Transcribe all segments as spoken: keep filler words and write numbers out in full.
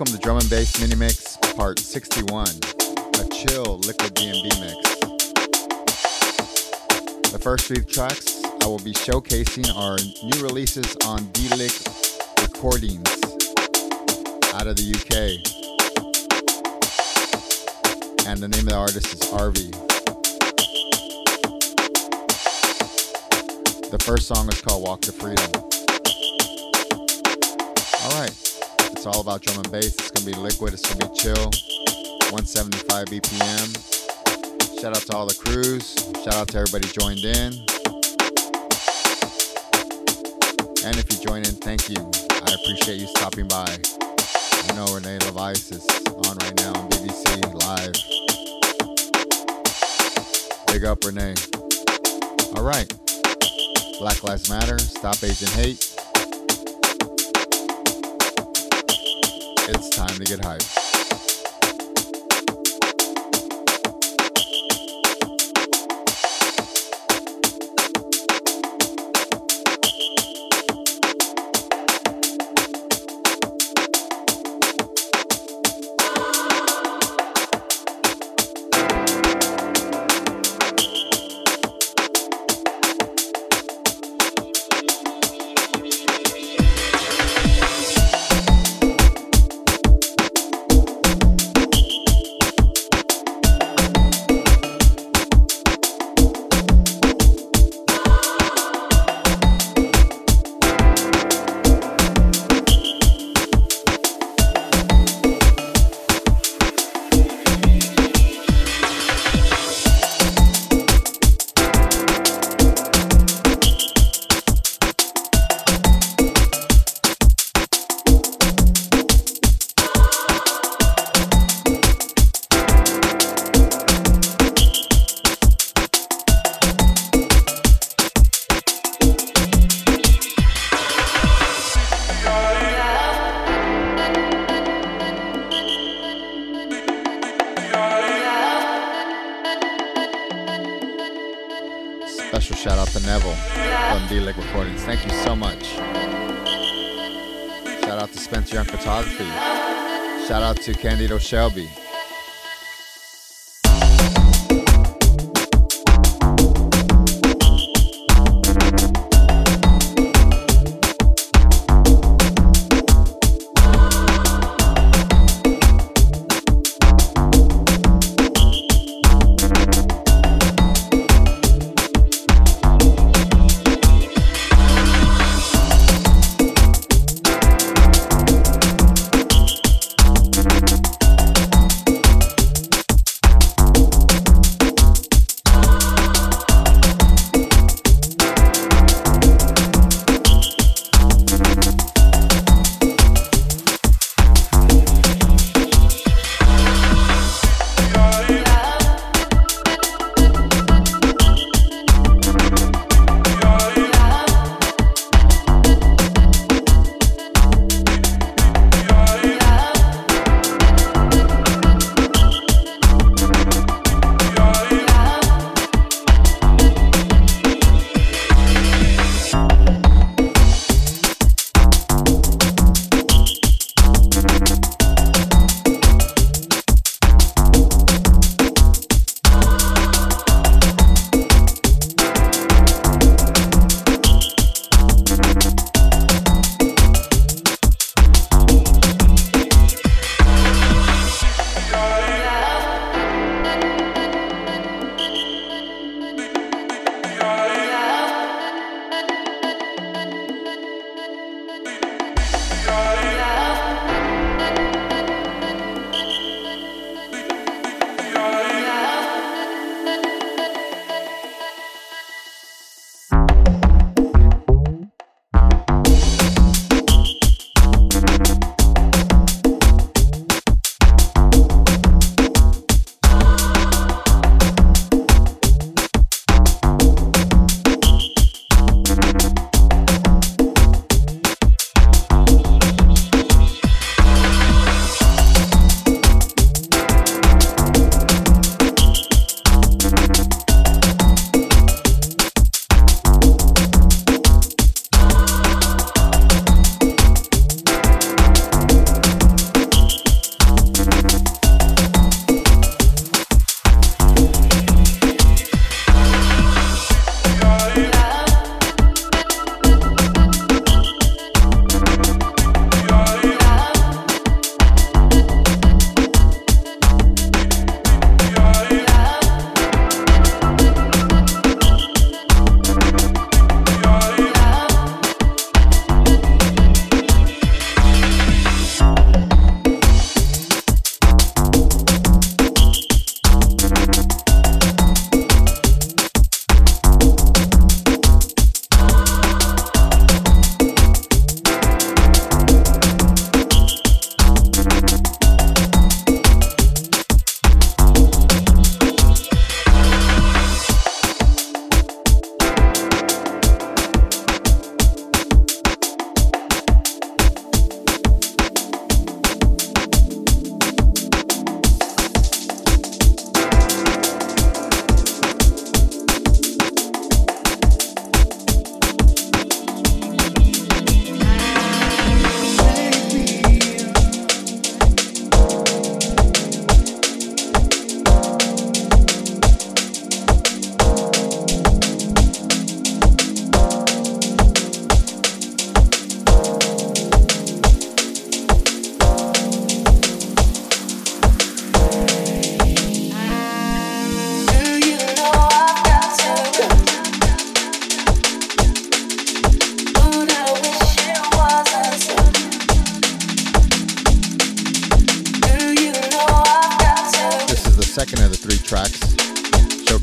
Welcome to Drum and Bass Mini Mix Part sixty-one, a chill liquid D and B mix. The first three tracks I will be showcasing are new releases on D-LiQ Recordings out of the U K, and the name of the artist is R-Vee. The first song is called Walk to Freedom. Alright, it's all about drum and bass. It's going to be liquid, it's going to be chill, one seventy-five B P M. Shout out to all the crews, shout out to everybody joined in. And if you joined in, thank you. I appreciate you stopping by. I know Renee Levice is on right now on B B C Live. Big up, Renee. Alright. Black Lives Matter, Stop Asian Hate. It's time to get hyped. Spencer Young Photography. Shout out to Candido Shelby.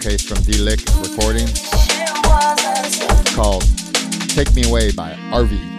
showcase from D-LiQ Recordings. It's called Take Me Away by R-Vee.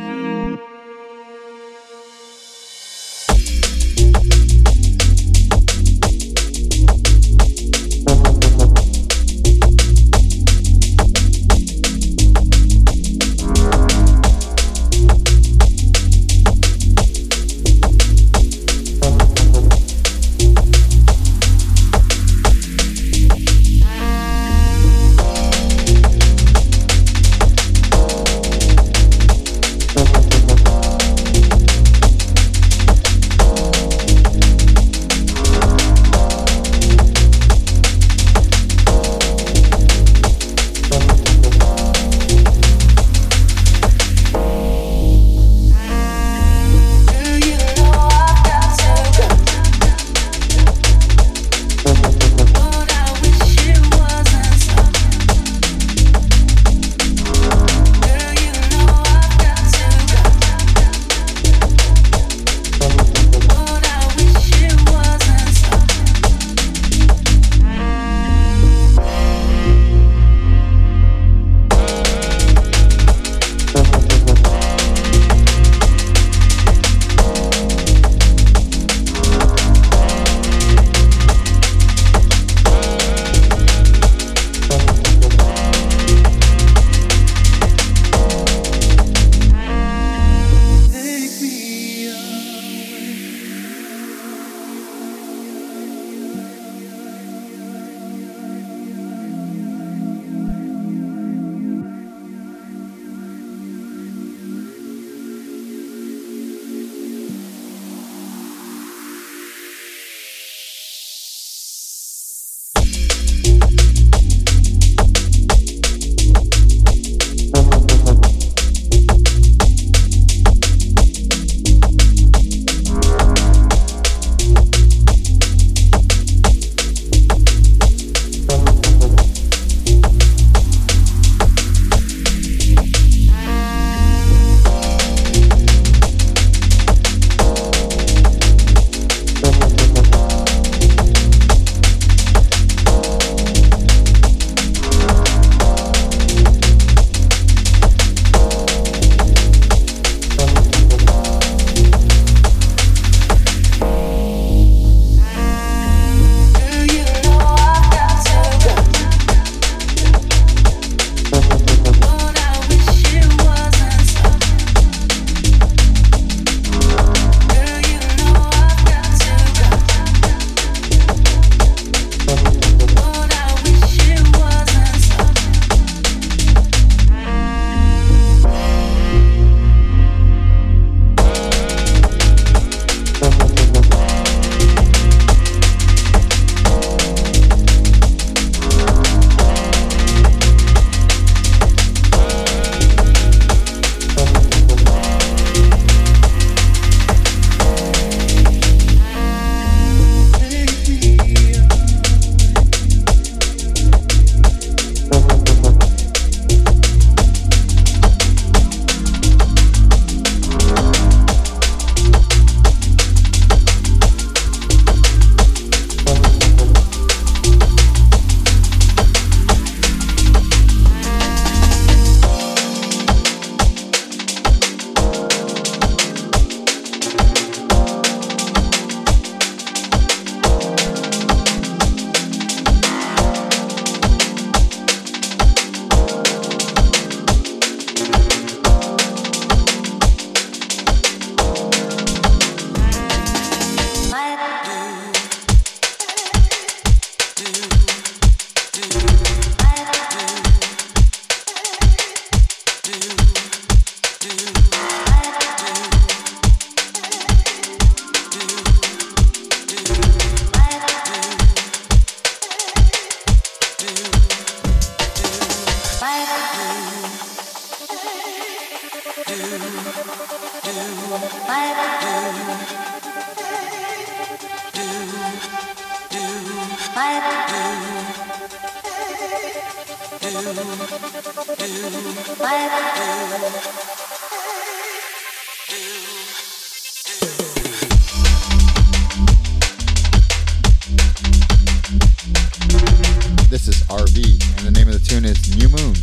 R-Vee, and the name of the tune is New Moon.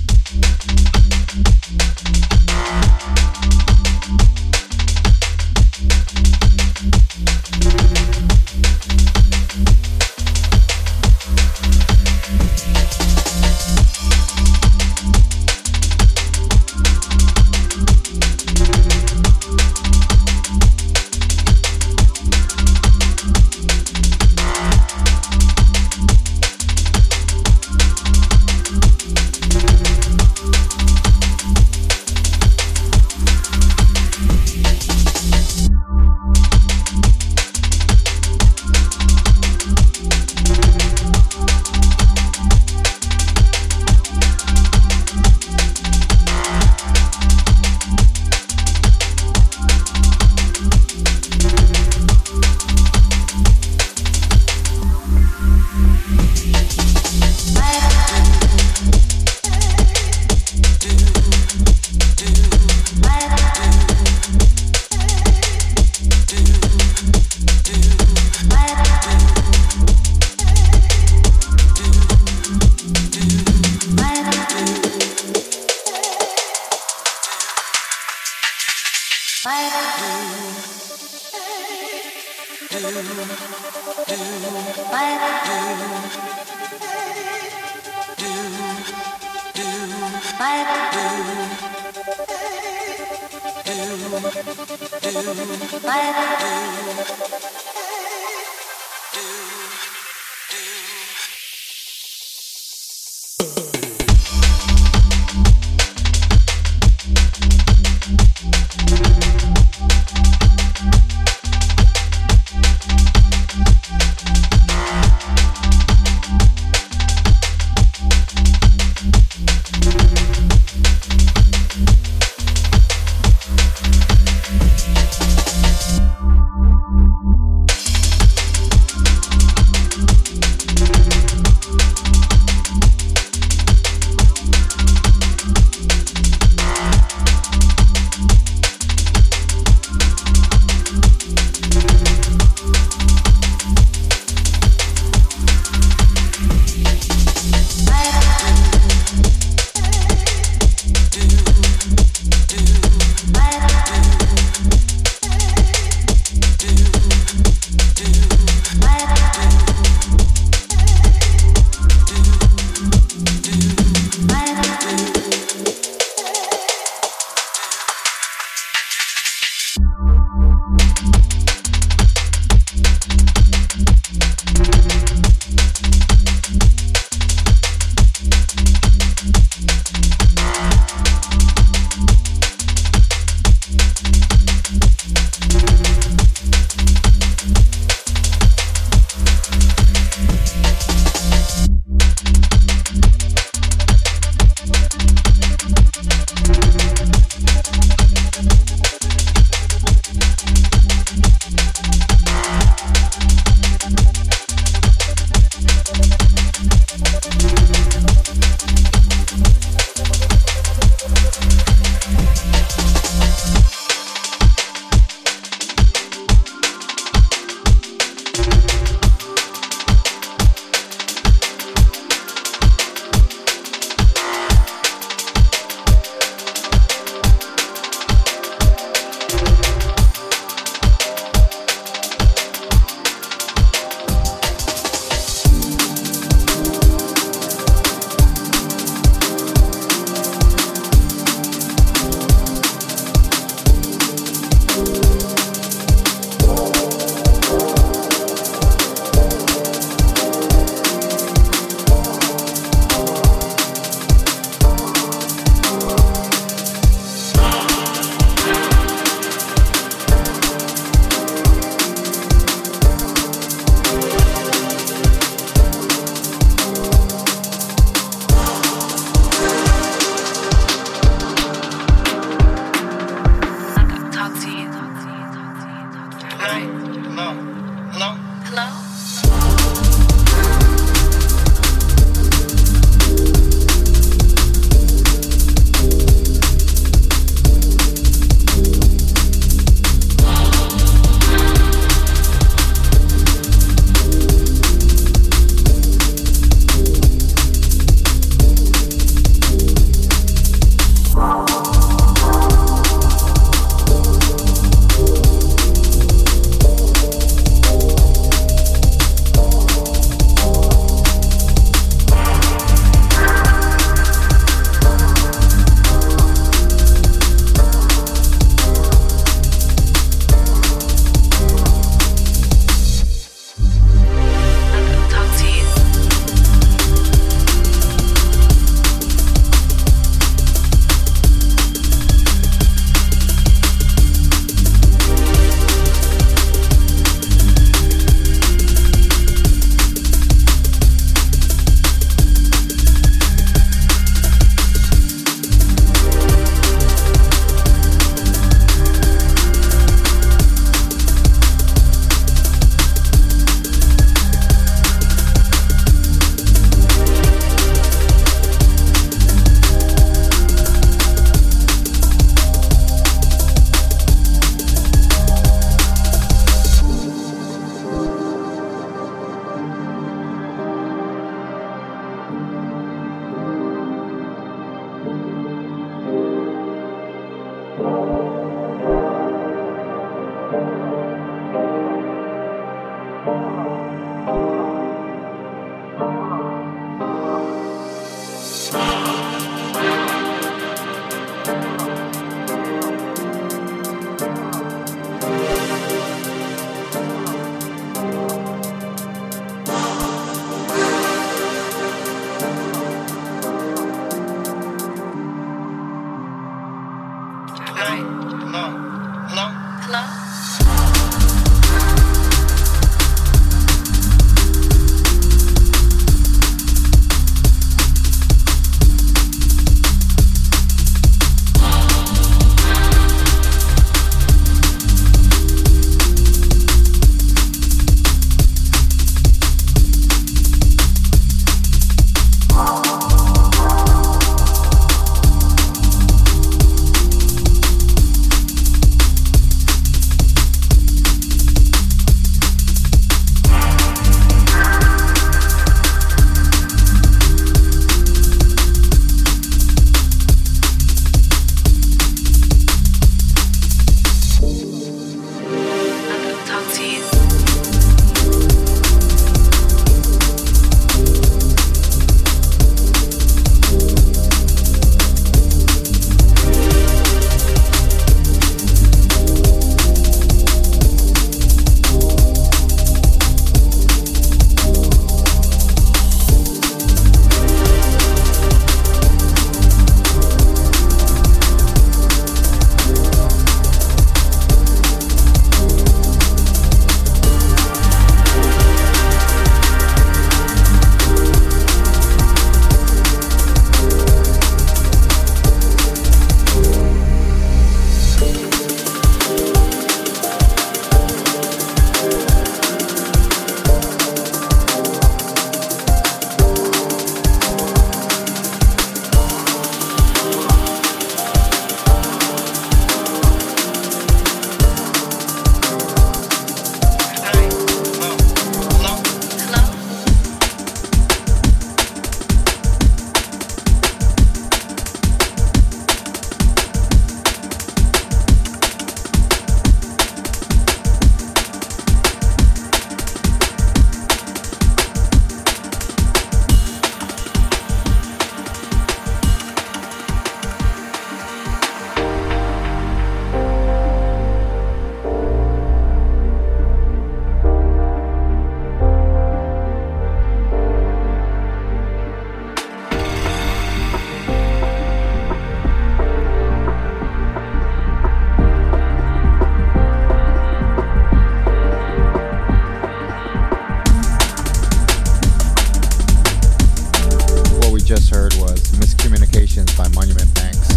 just heard was Miscommunications by Monument Banks.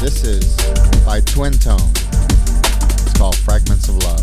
This is by Twin Tone. It's called Fragments of Love.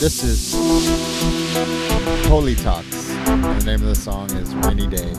This is Holy Talks. The name of the song is Rainy Day.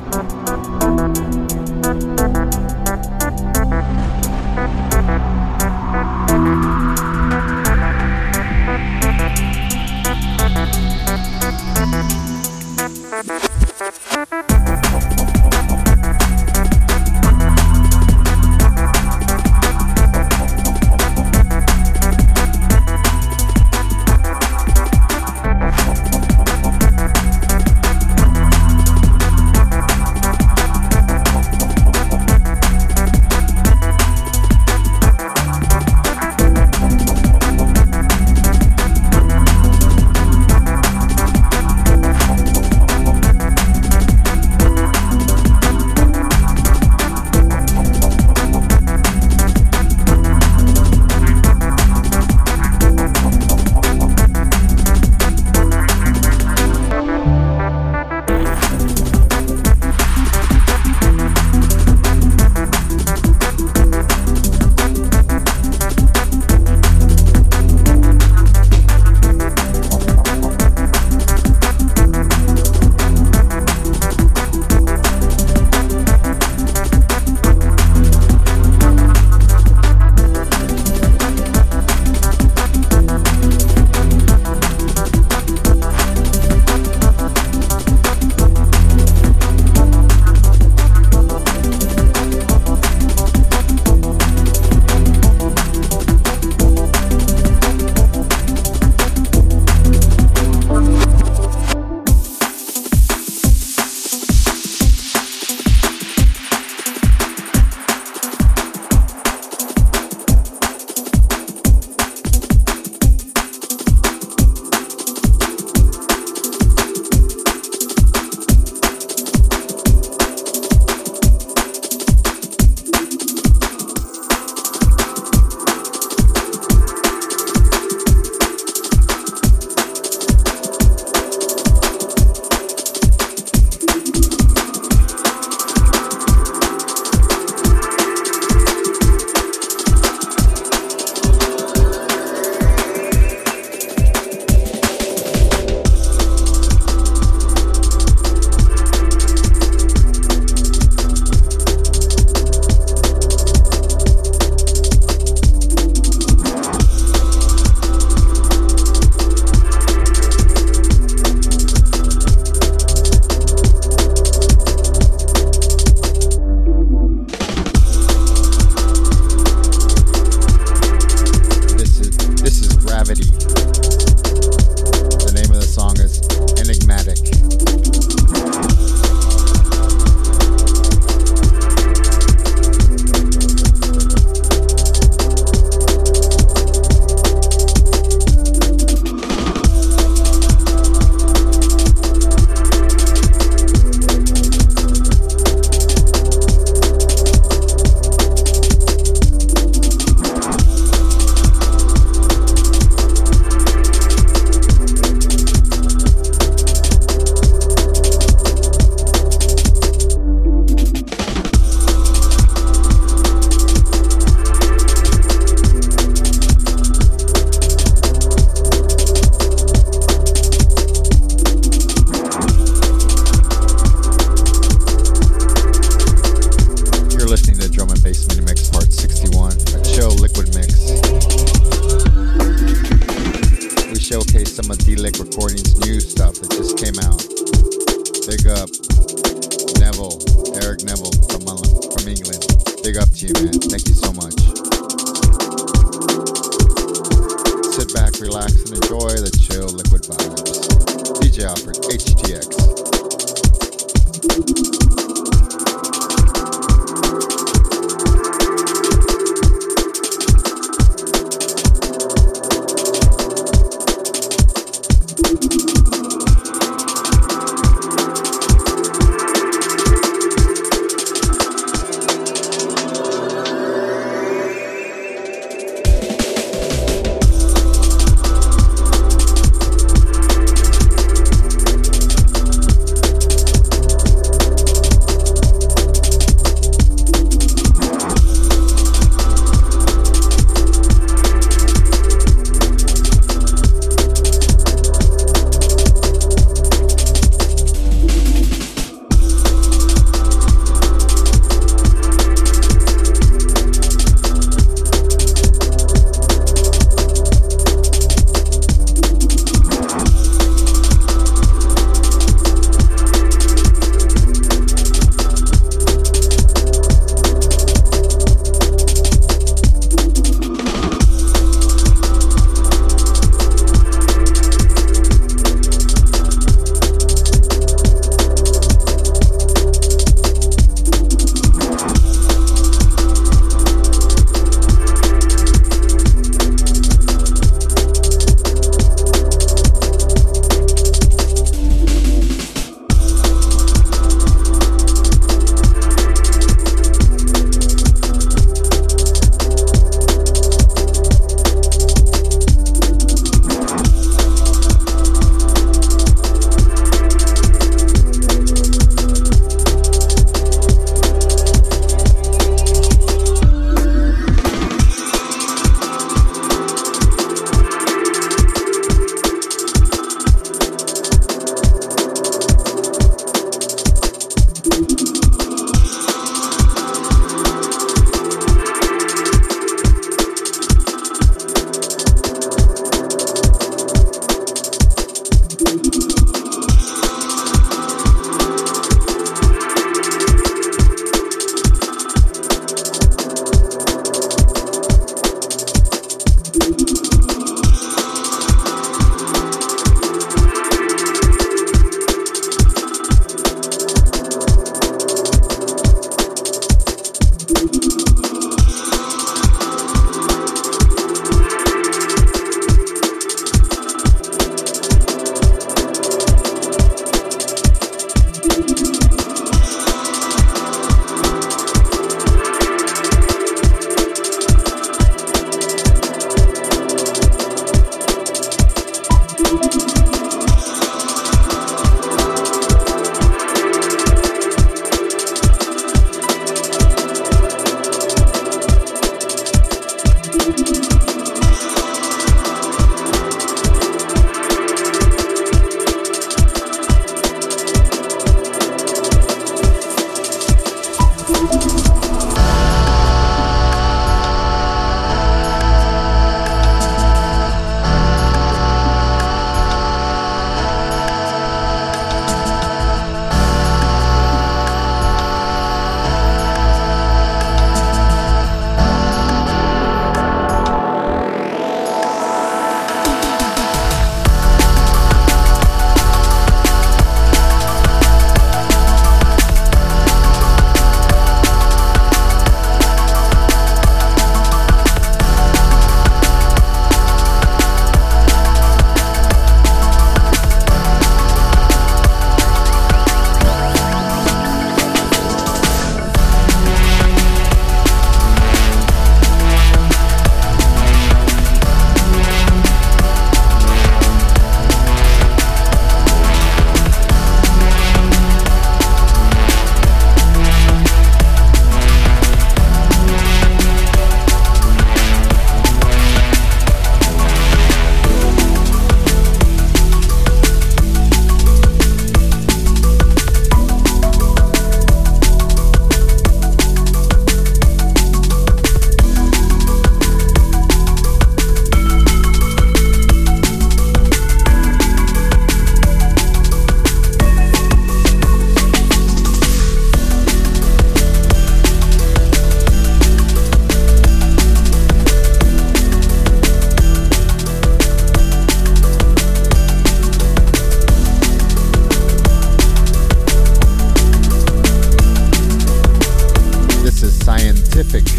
Pacific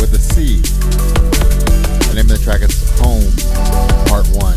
with a C. The name of the track is Home, Part one.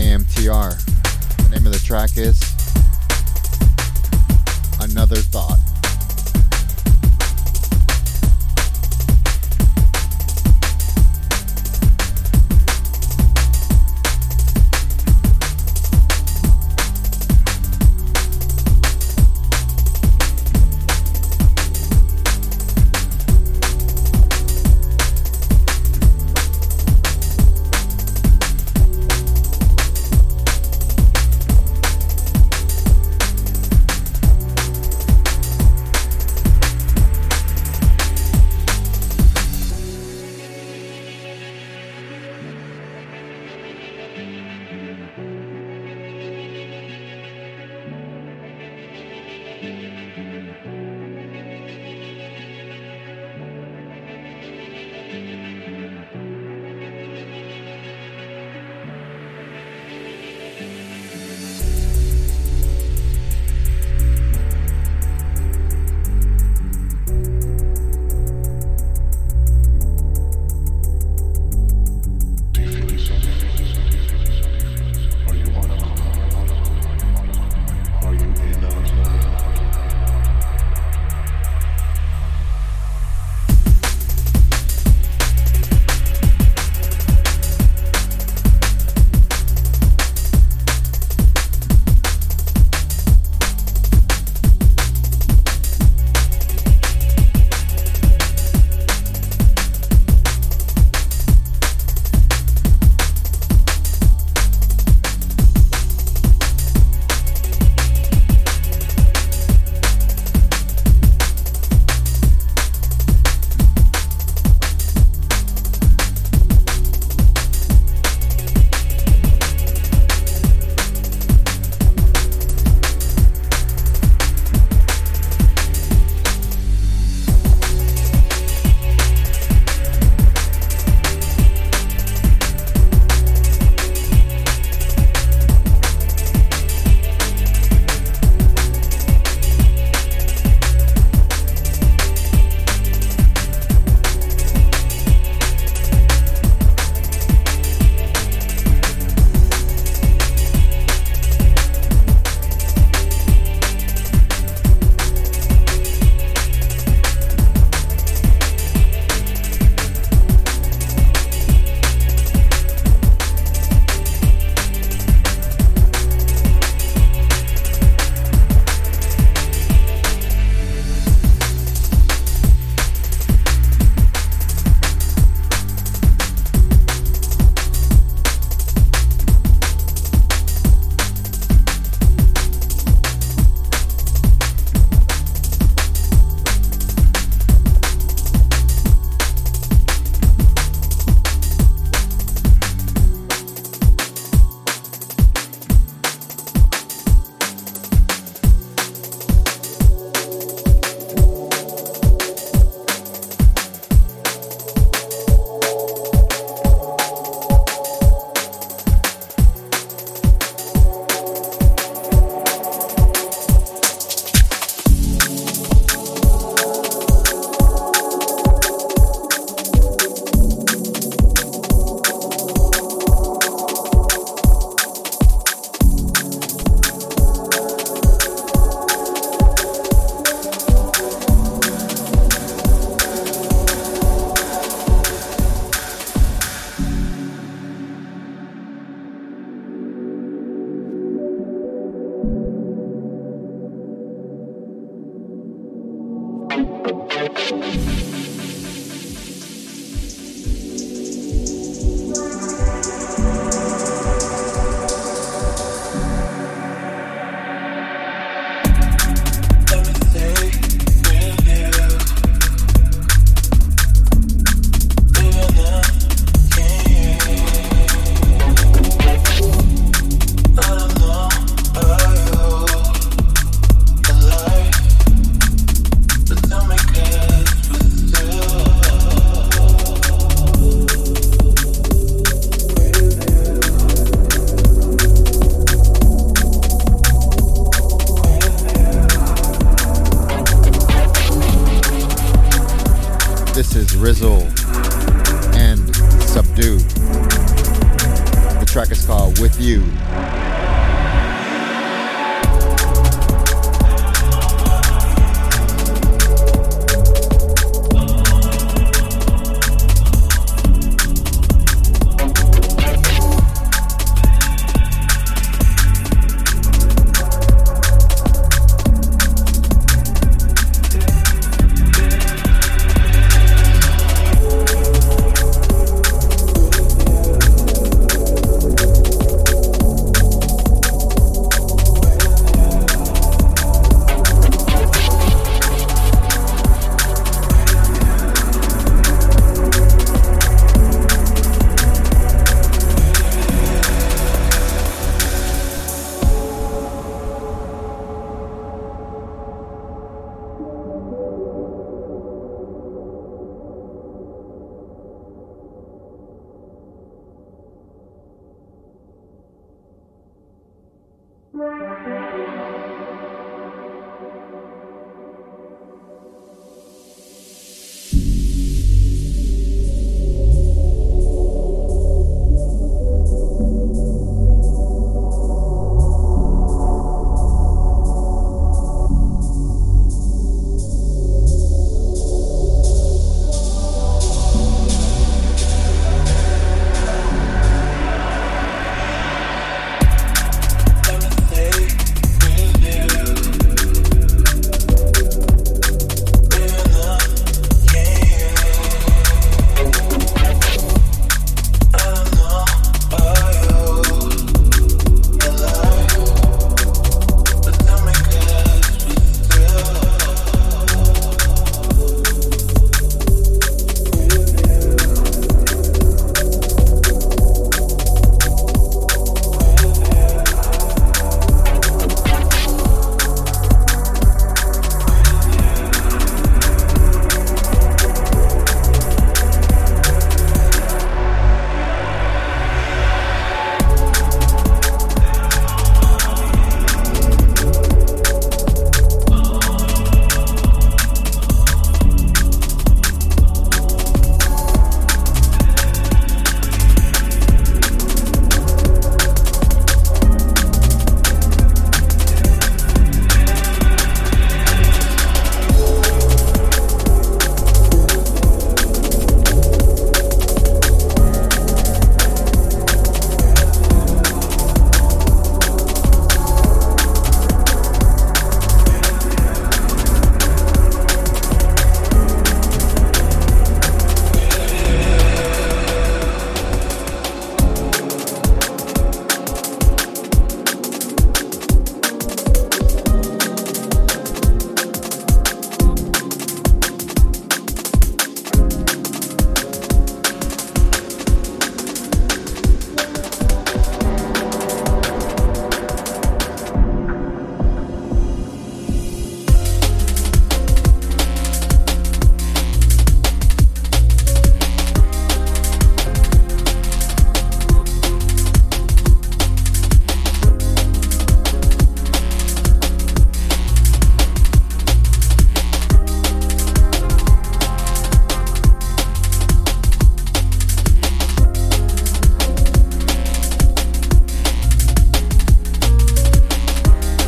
K M T R. The name of the track is Another Thought. you.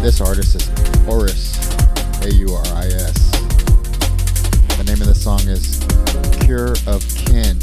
This artist is Auris, A U R I S. The name of the song is Cure of Kin.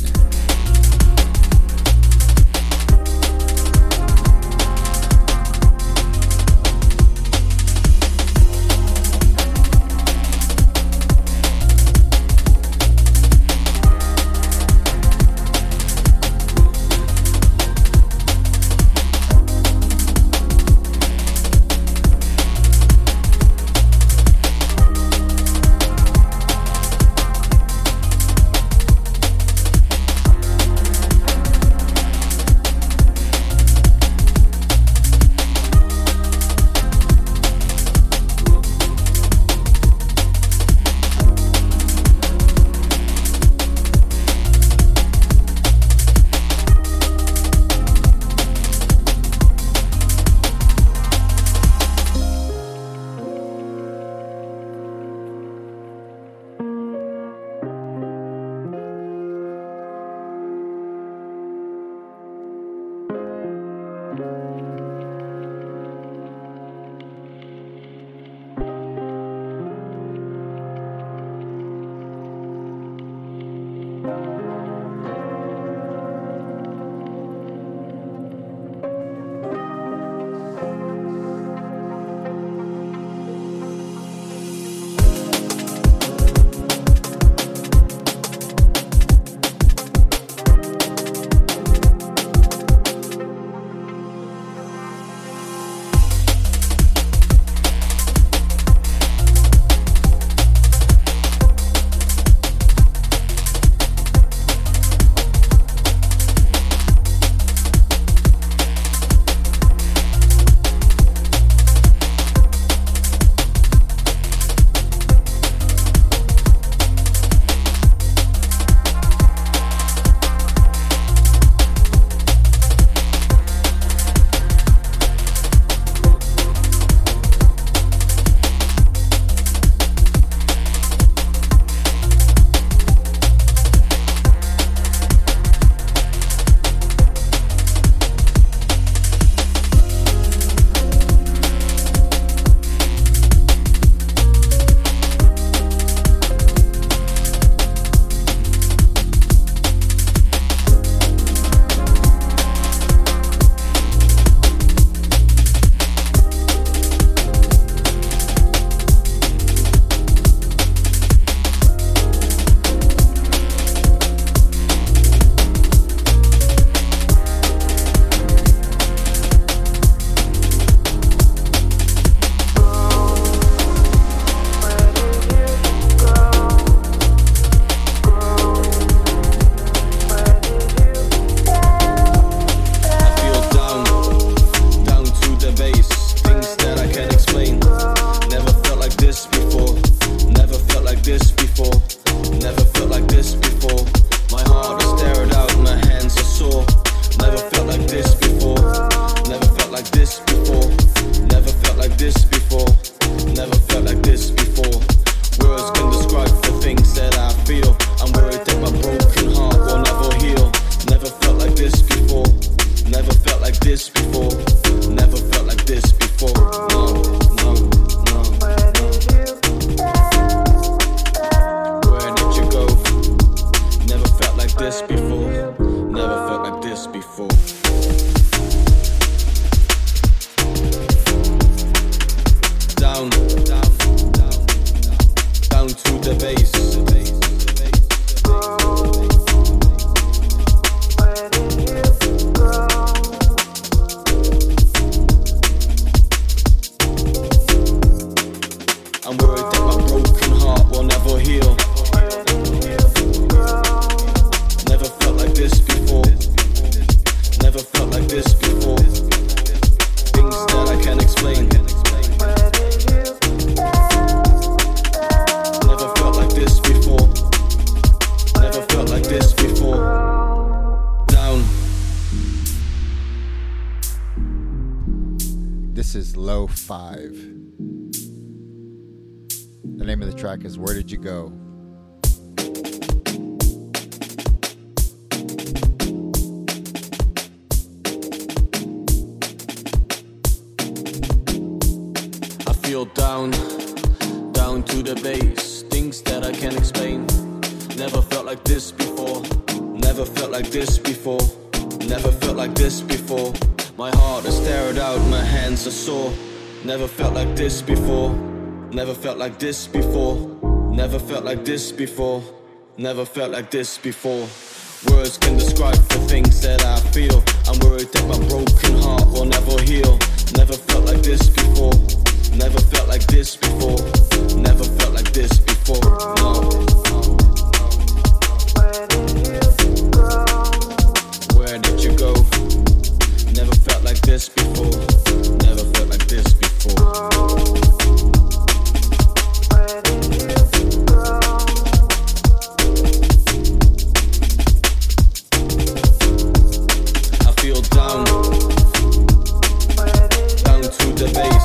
explain it. Never felt like this before. Never felt like this before. Down. This is Low Five. The name of the track is Where Did You Go? Down, down to the base. Things that I can't explain. Never felt like this before. Never felt like this before. Never felt like this before. My heart is stared out, my hands are sore. Never felt like this before. Never felt like this before. Never felt like this before. Never felt like this before. Words can describe the things that I feel. I'm worried that my broken heart will never heal. Never felt like this before. Never felt like this before. Never felt like this before. No. Where did you go? Never felt like this before. Never felt like this before. I feel down, down to the base.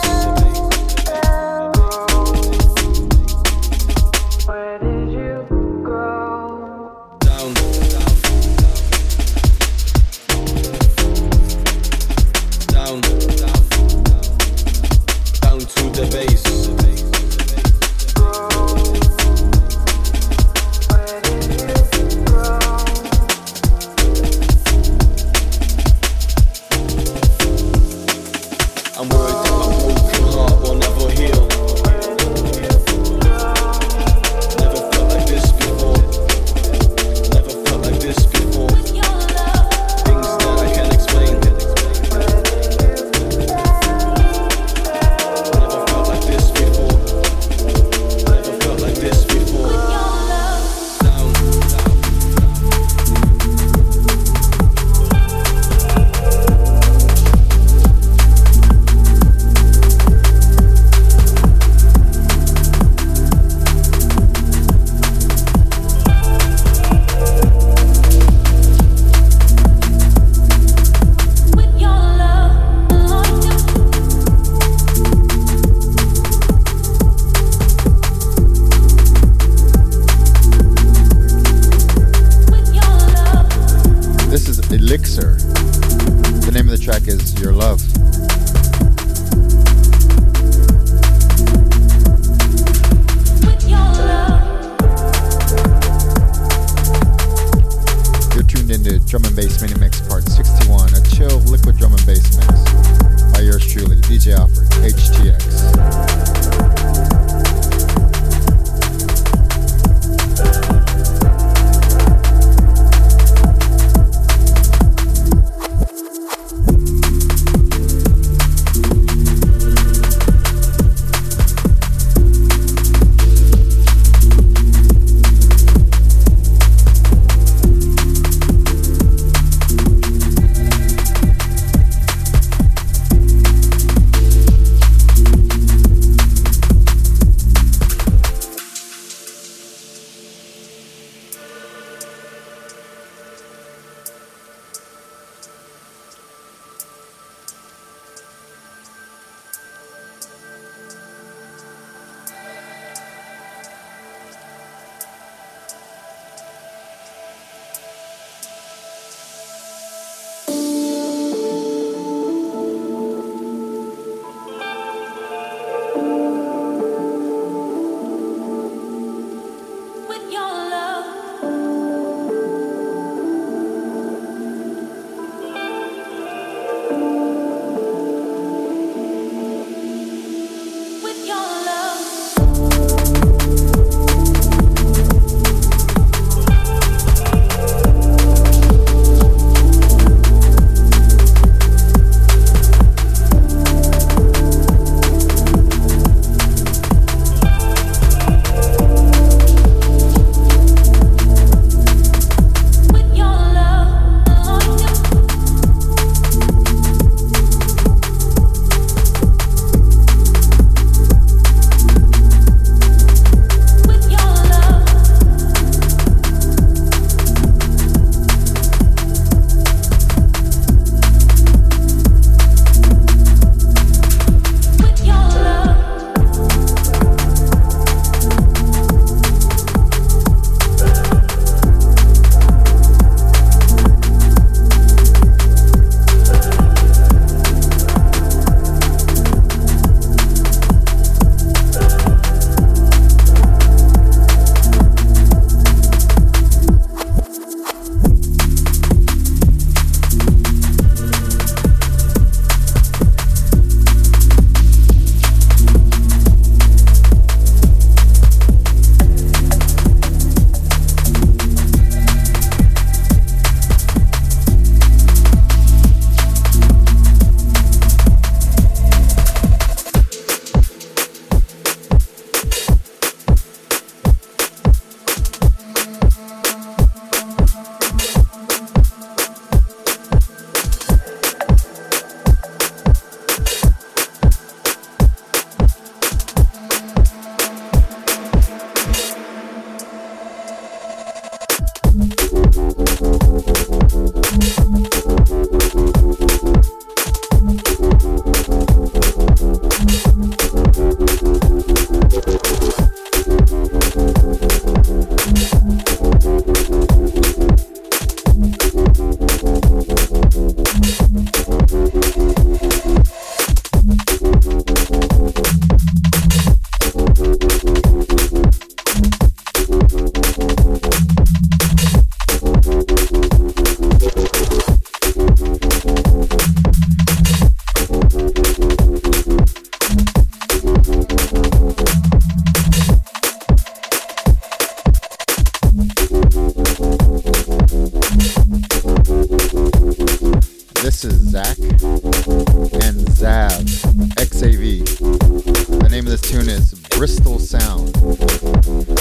tune is Bristol Sound.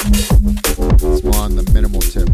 It's on the minimal tip.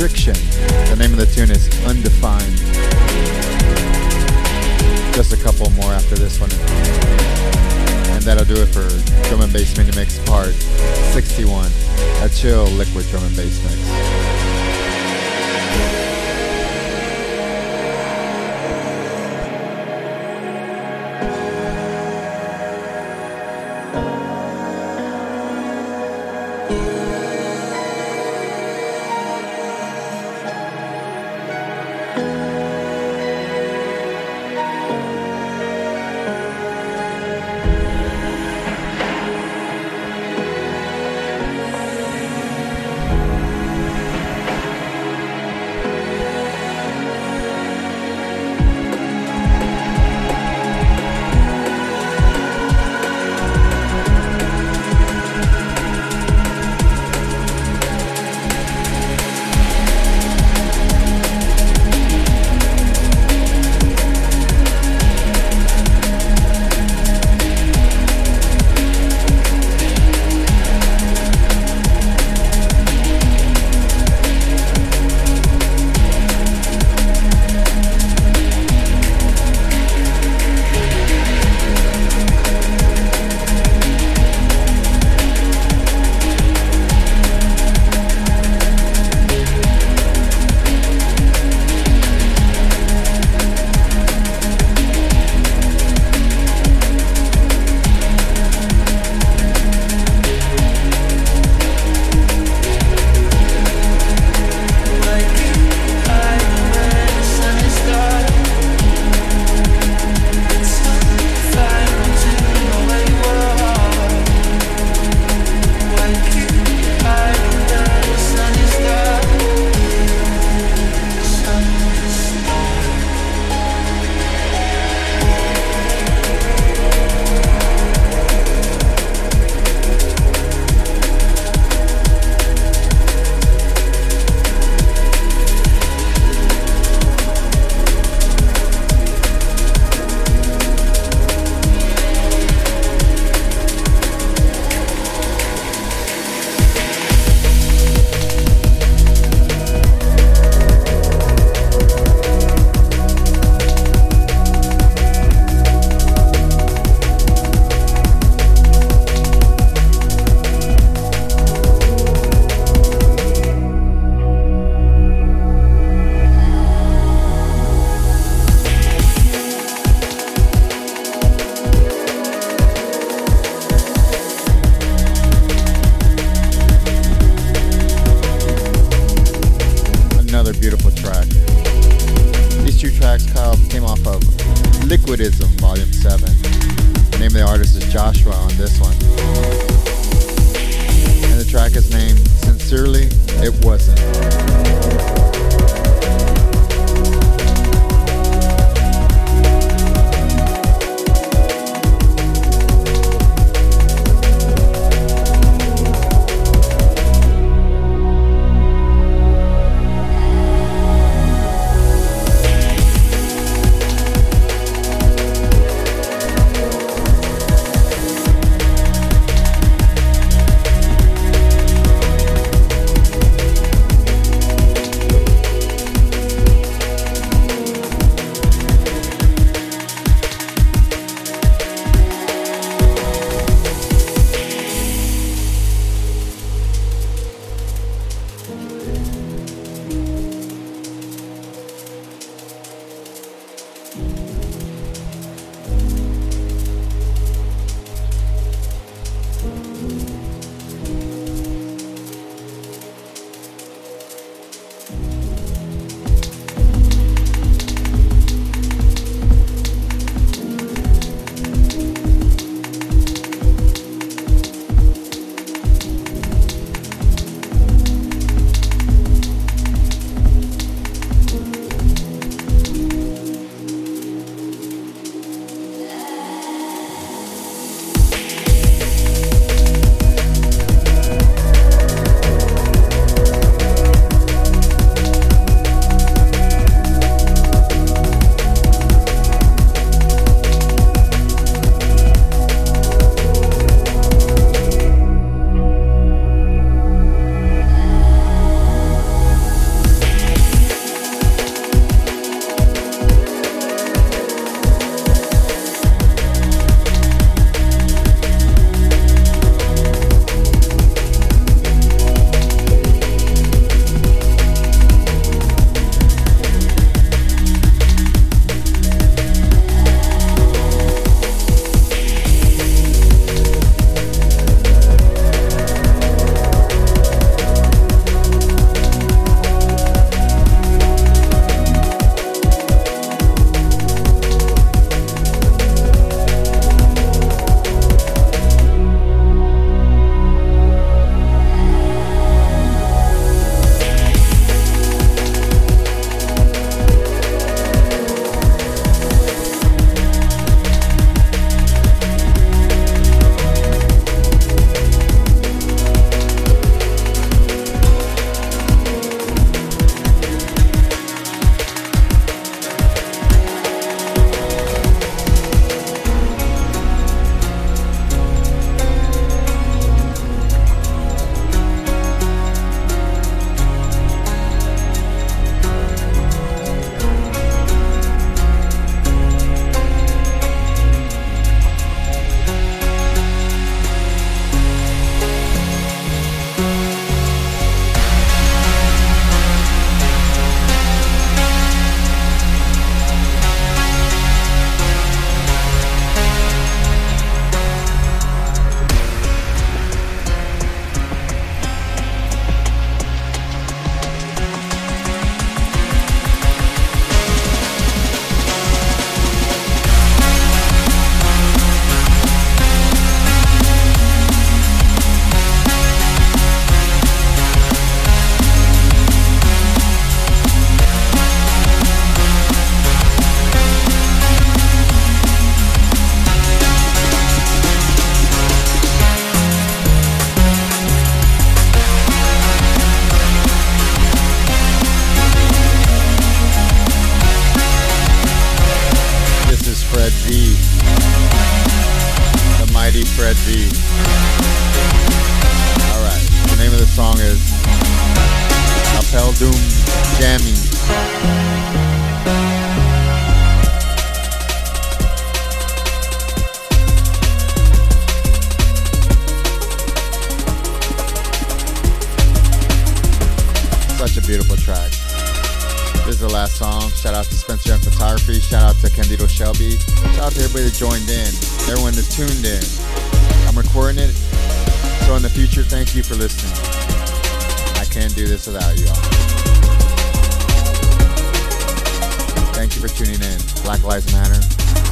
Restriction. The name of the tune is Undefined. Just a couple more after this one. And that'll do it for Drum and Bass Mini Mix Part sixty-one. A chill liquid drum and bass mix. doom jamming. Such a beautiful track. This is the last song. Shout out to Spencer Young Photography. Shout out to Candido Shelby. Shout out to everybody that joined in. Everyone that tuned in. I'm recording it. So in the future, thank you for listening. I can't do this without you all. Thank you for tuning in. Black Lives Matter.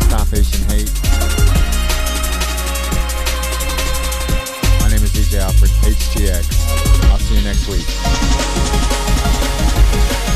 Stop Asian Hate. My name is D J Alfred H T X. I'll see you next week.